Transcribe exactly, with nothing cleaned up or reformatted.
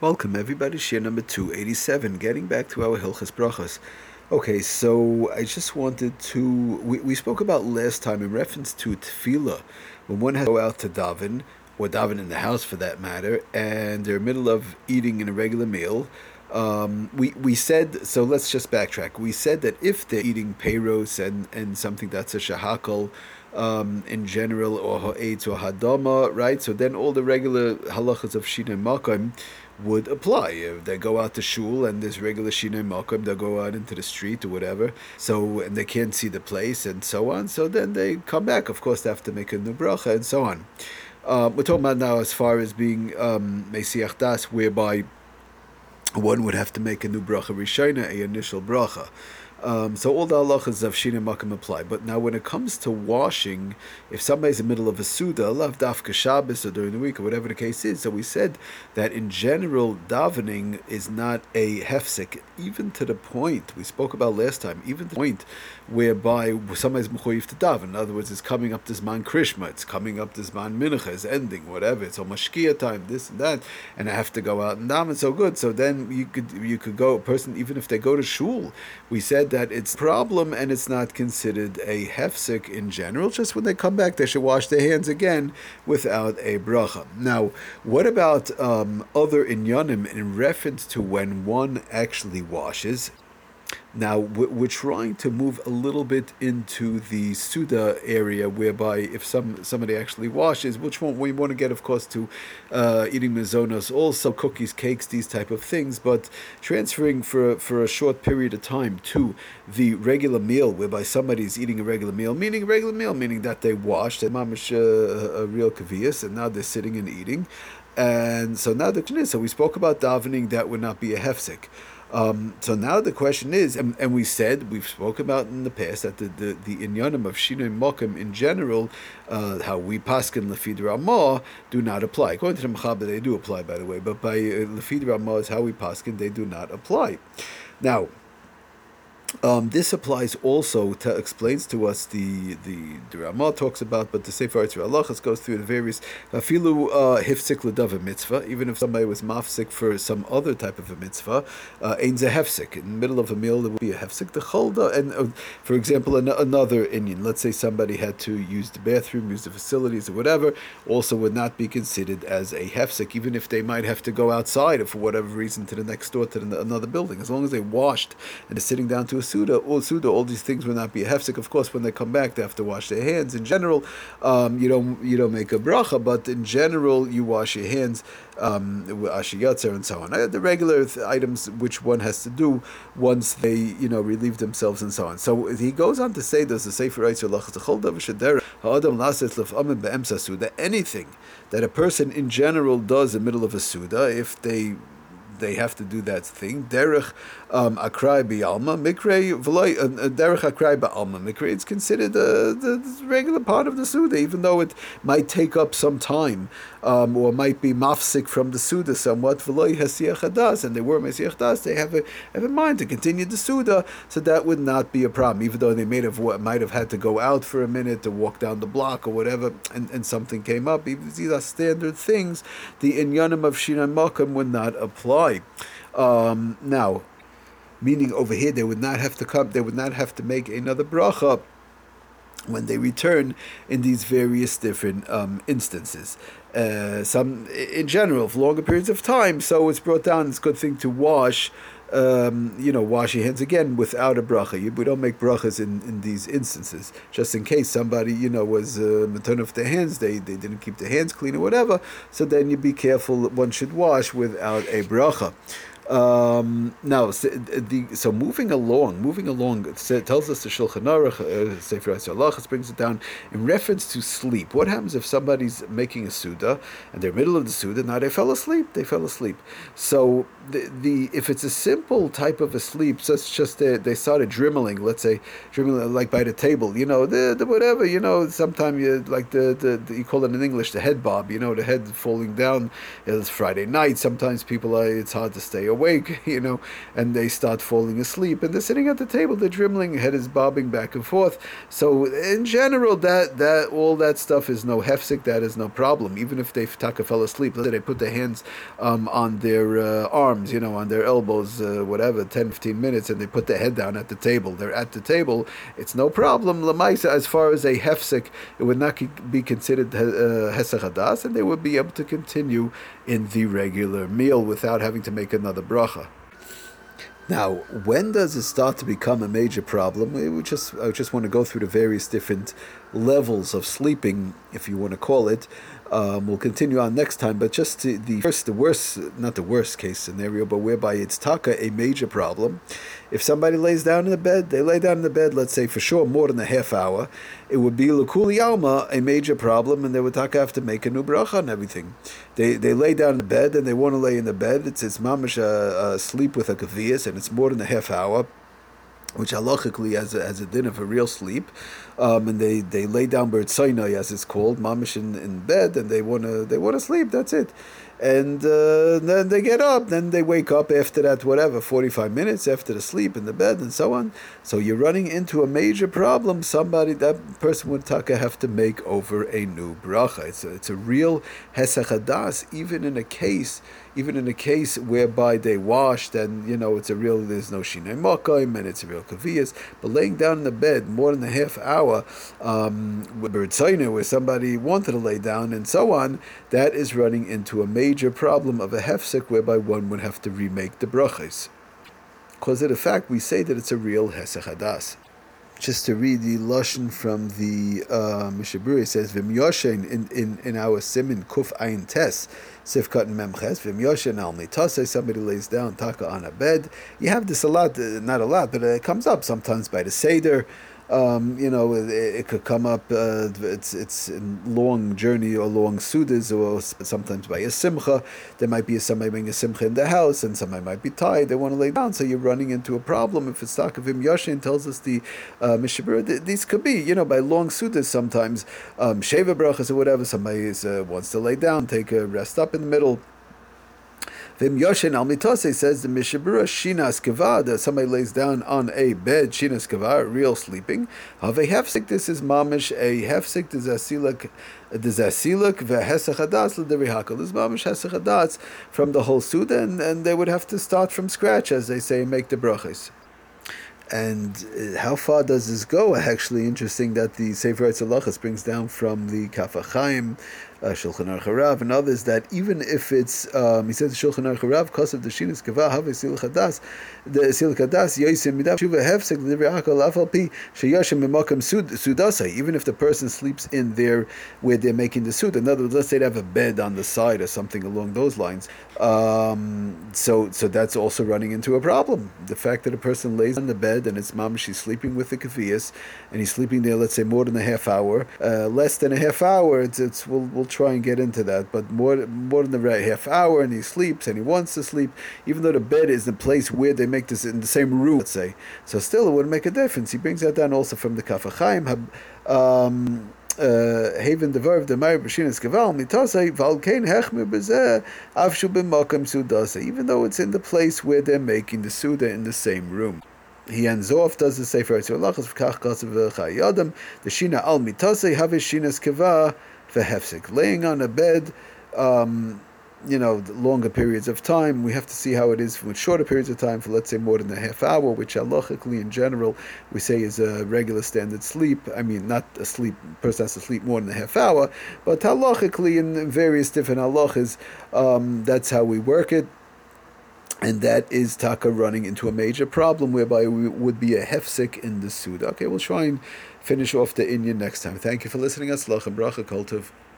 Welcome everybody, share number two eighty-seven, getting back to our Hilchas Brachas. Okay, so I just wanted to, we, we spoke about last time in reference to tefillah, when one has to go out to daven, or daven in the house for that matter, and they're in the middle of eating an irregular meal. Um, we, we said, so let's just backtrack. We said that if they're eating peiros and, and something that's a shahakal, Um, in general, or ha'etz or Hadama, right? So then all the regular halachas of Shina Makab would apply. If they go out to shul and there's regular Shina Makab, they go out into the street or whatever, so and they can't see the place and so on. So then they come back. Of course, they have to make a new bracha and so on. Uh, we're talking about now as far as being meisiach um, das, whereby one would have to make a new bracha rishina, a initial bracha. Um, so all the halachas of Shina Makab apply. But now when it comes to washing, if somebody's in the middle of a suda, lav dafka shabbos or during the week or whatever the case is, so we said that in general davening is not a hefsik, even to the point we spoke about last time, even to the point whereby somebody's mechoyev to daven. In other words, it's coming up to zman Krishma, it's coming up to zman mincha, it's ending, whatever, it's almost shkia time, this and that, and I have to go out and daven. So good. So then you could you could go, a person, even if they go to shul, we said that it's a problem and it's not considered a hefsik in general. Just when they come back, they should wash their hands again without a bracha. Now, what about um, other inyanim in reference to when one actually washes? Now, we're trying to move a little bit into the suda area, whereby if some somebody actually washes, which one we want to get, of course, to uh, eating mezonos, also cookies, cakes, these type of things, but transferring for for a short period of time to the regular meal, whereby somebody's eating a regular meal, meaning a regular meal, meaning that they washed, they're mamash a real kaviyas, and now they're sitting and eating. And so now the question is, so we spoke about davening, that would not be a hefsik. Um, so now the question is, and, and we said, we've spoken about in the past, that the, the, the inyanim of Shina Makab in general, uh, how we paskin lefidra do not apply. According to the Mechaba, they do apply, by the way, but by lefidra is how we paskin, they do not apply. Now, Um, this applies also, to, explains to us the the, the Rama talks about, but the Sefer Halachas goes through the various afilu uh, hefsik l'davar mitzvah. Even if somebody was mafsik for some other type of a mitzvah, ein ze hefsik. In the middle of a meal, there will be a hefsik. The cholda, and uh, for example, an, another Indian. Let's say somebody had to use the bathroom, use the facilities, or whatever. Also, would not be considered as a hefsik, even if they might have to go outside, or for whatever reason, to the next door, to the, another building. As long as they washed and are sitting down to Suda, all Suda, all these things will not be a hefsek. Of course, when they come back, they have to wash their hands. In general, um, you don't you don't make a bracha, but in general, you wash your hands, um, ashiyatzer and so on. The regular th- items which one has to do once they you know relieve themselves and so on. So he goes on to say, "There's a sefer suda." Anything that a person in general does in the middle of a suda, if they They have to do that thing. Derech akrai b'alma mikre v'loy. Derech akrai b'alma mikre. It's considered uh, the regular part of the suda, even though it might take up some time, um, or might be mafsik from the suda somewhat. V'loy hesiach das, and they were hesiach das. They have a have in mind to continue the suda, so that would not be a problem, even though they may have might have had to go out for a minute to walk down the block or whatever, and, and something came up. These are standard things. The inyanim of Shina Makab would not apply. Um, now, meaning over here, they would not have to come. They would not have to make another bracha when they return in these various different um, instances. Uh, some, in general, for longer periods of time. So it's brought down. It's a good thing to wash. Um, you know, wash your hands again without a bracha. You, we don't make brachas in, in these instances, just in case somebody, you know, was uh, turn off their hands, they they didn't keep their hands clean or whatever. So then you be careful. One should wash without a bracha. Um, now, so, the, so moving along, moving along, it tells us the Shulchan Aruch, Sefer Halachas brings it down in reference to sleep. What happens if somebody's making a suda and they're in the middle of the suda? Now they fell asleep. They fell asleep. So the, the if it's a simple type of a sleep, so it's just they, they started dremeling. Let's say dremeling like by the table, you know, the, the whatever, you know. Sometimes you like the, the, the you call it in English the head bob, you know, the head falling down. It's Friday night. Sometimes people are, it's hard to stay awake. awake, you know, and they start falling asleep, and they're sitting at the table, they're dribbling, head is bobbing back and forth. So in general, that that all that stuff is no hefsik, that is no problem. Even if they taka fell asleep, let's say they put their hands um, on their uh, arms, you know, on their elbows, uh, whatever, ten, fifteen minutes, and they put their head down at the table. They're at the table. It's no problem. Lamaisa, as far as a hefsik, it would not be considered hesech uh, hadas, and they would be able to continue in the regular meal without having to make another bracha. Now, when does it start to become a major problem? We just, I just want to go through the various different levels of sleeping, if you want to call it. Um, we'll continue on next time, but just the, the first, the worst, not the worst case scenario, but whereby it's taka, a major problem. If somebody lays down in the bed, they lay down in the bed, let's say for sure more than a half hour, it would be l'kuli alma, a major problem, and they would taka have to make a new bracha and everything. They they lay down in the bed and they want to lay in the bed. It's it's mamash a, a sleep with a kaviyas, and it's more than a half hour, which halachically has a, has a din of a real sleep, um, and they, they lay down b'rtzaynai, as it's called, mamash in, in bed, and they wanna they wanna sleep. That's it. And uh, then they get up, then they wake up after that, whatever, forty-five minutes after the sleep in the bed and so on. So you're running into a major problem. Somebody, that person would taka have to make over a new bracha. It's a, it's a real hesech hadas, even in a case, even in a case whereby they washed and, you know, it's a real, there's no Shina Makab, and it's a real kaviyas. But laying down in the bed more than a half hour, um, where somebody wanted to lay down and so on, that is running into a major Major problem of a hefsik, whereby one would have to remake the brachas. Because of the fact, we say that it's a real hesech hadas. Just to read the lashon from the uh, Mishnah Berurah, says Vim Yoshen in in in our simin kuf ayin tes sifkat and memches Vim Yoshen al mitase. Somebody lays down taka on a bed. You have this a lot, uh, not a lot, but it comes up sometimes by the seder. Um, you know, it, it could come up, uh, it's it's a long journey or long sudas, or sometimes by a simcha. There might be somebody being a simcha in the house, and somebody might be tired, they want to lay down, so you're running into a problem. If it's Takavim Yashin, tells us the uh, Mishnah Berurah, these could be, you know, by long sudas sometimes, um, sheva brachas or whatever, somebody is, uh, wants to lay down, take a rest up in the middle. Vim Yoshin al mitase, says the Mishnah Berurah, shinas kavada, somebody lays down on a bed, shinas kavada, real sleeping. Have a hefsik, this is mamish, a hefsik, this is asilak, this is asilak, vehesech hadas, derech akrai, this is mamish hesech hadas from the whole suda, and, and they would have to start from scratch, as they say, make the brachas. And how far does this go? Actually, interesting that the Sefer Hilchas brings down from the Kafachaim, uh, Shulchan Aruch Harav, and others that even if it's, um, he says Shulchan Aruch Harav, because of the Shinas Kavah, Hav Silk Hadas, the Silk Hadas, Yosim Midav Shuva Hefsik Derech Akrai Afalpi Sheyoshim Makom Sudasai. Even if the person sleeps in there where they're making the suda, in other words, let's say they have a bed on the side or something along those lines. Um, so, so that's also running into a problem. The fact that a person lays on the bed, and it's mom, she's sleeping with the kaviyas, and he's sleeping there, let's say, more than a half hour. Uh, less than a half hour, it's, it's we'll we'll try and get into that, but more, more than a half hour, and he sleeps, and he wants to sleep, even though the bed is the place where they make this, in the same room, let's say. So still, it wouldn't make a difference. He brings that down also from the Kafachaim, um... Haven the verb the Ma'ar b'shinas kaval mitase valkein hechmir b'zeh avshu b'makam sudase. Even though it's in the place where they're making the suda in the same room. He ends off, does the Sefer Hilchas Brachas of Chayadam, the Shina al mitase have shinas kavah v'hefsik. Laying on a bed, um, you know, longer periods of time. We have to see how it is with shorter periods of time, for let's say more than a half hour, which halachically in general we say is a regular standard sleep. I mean, not a sleep, person has to sleep more than a half hour, but halachically in various different halachas, um, that's how we work it. And that is taka running into a major problem, whereby we would be a hefsik in the suda. Okay, we'll try and finish off the inyan next time. Thank you for listening. Atzlach and bracha, kol tov.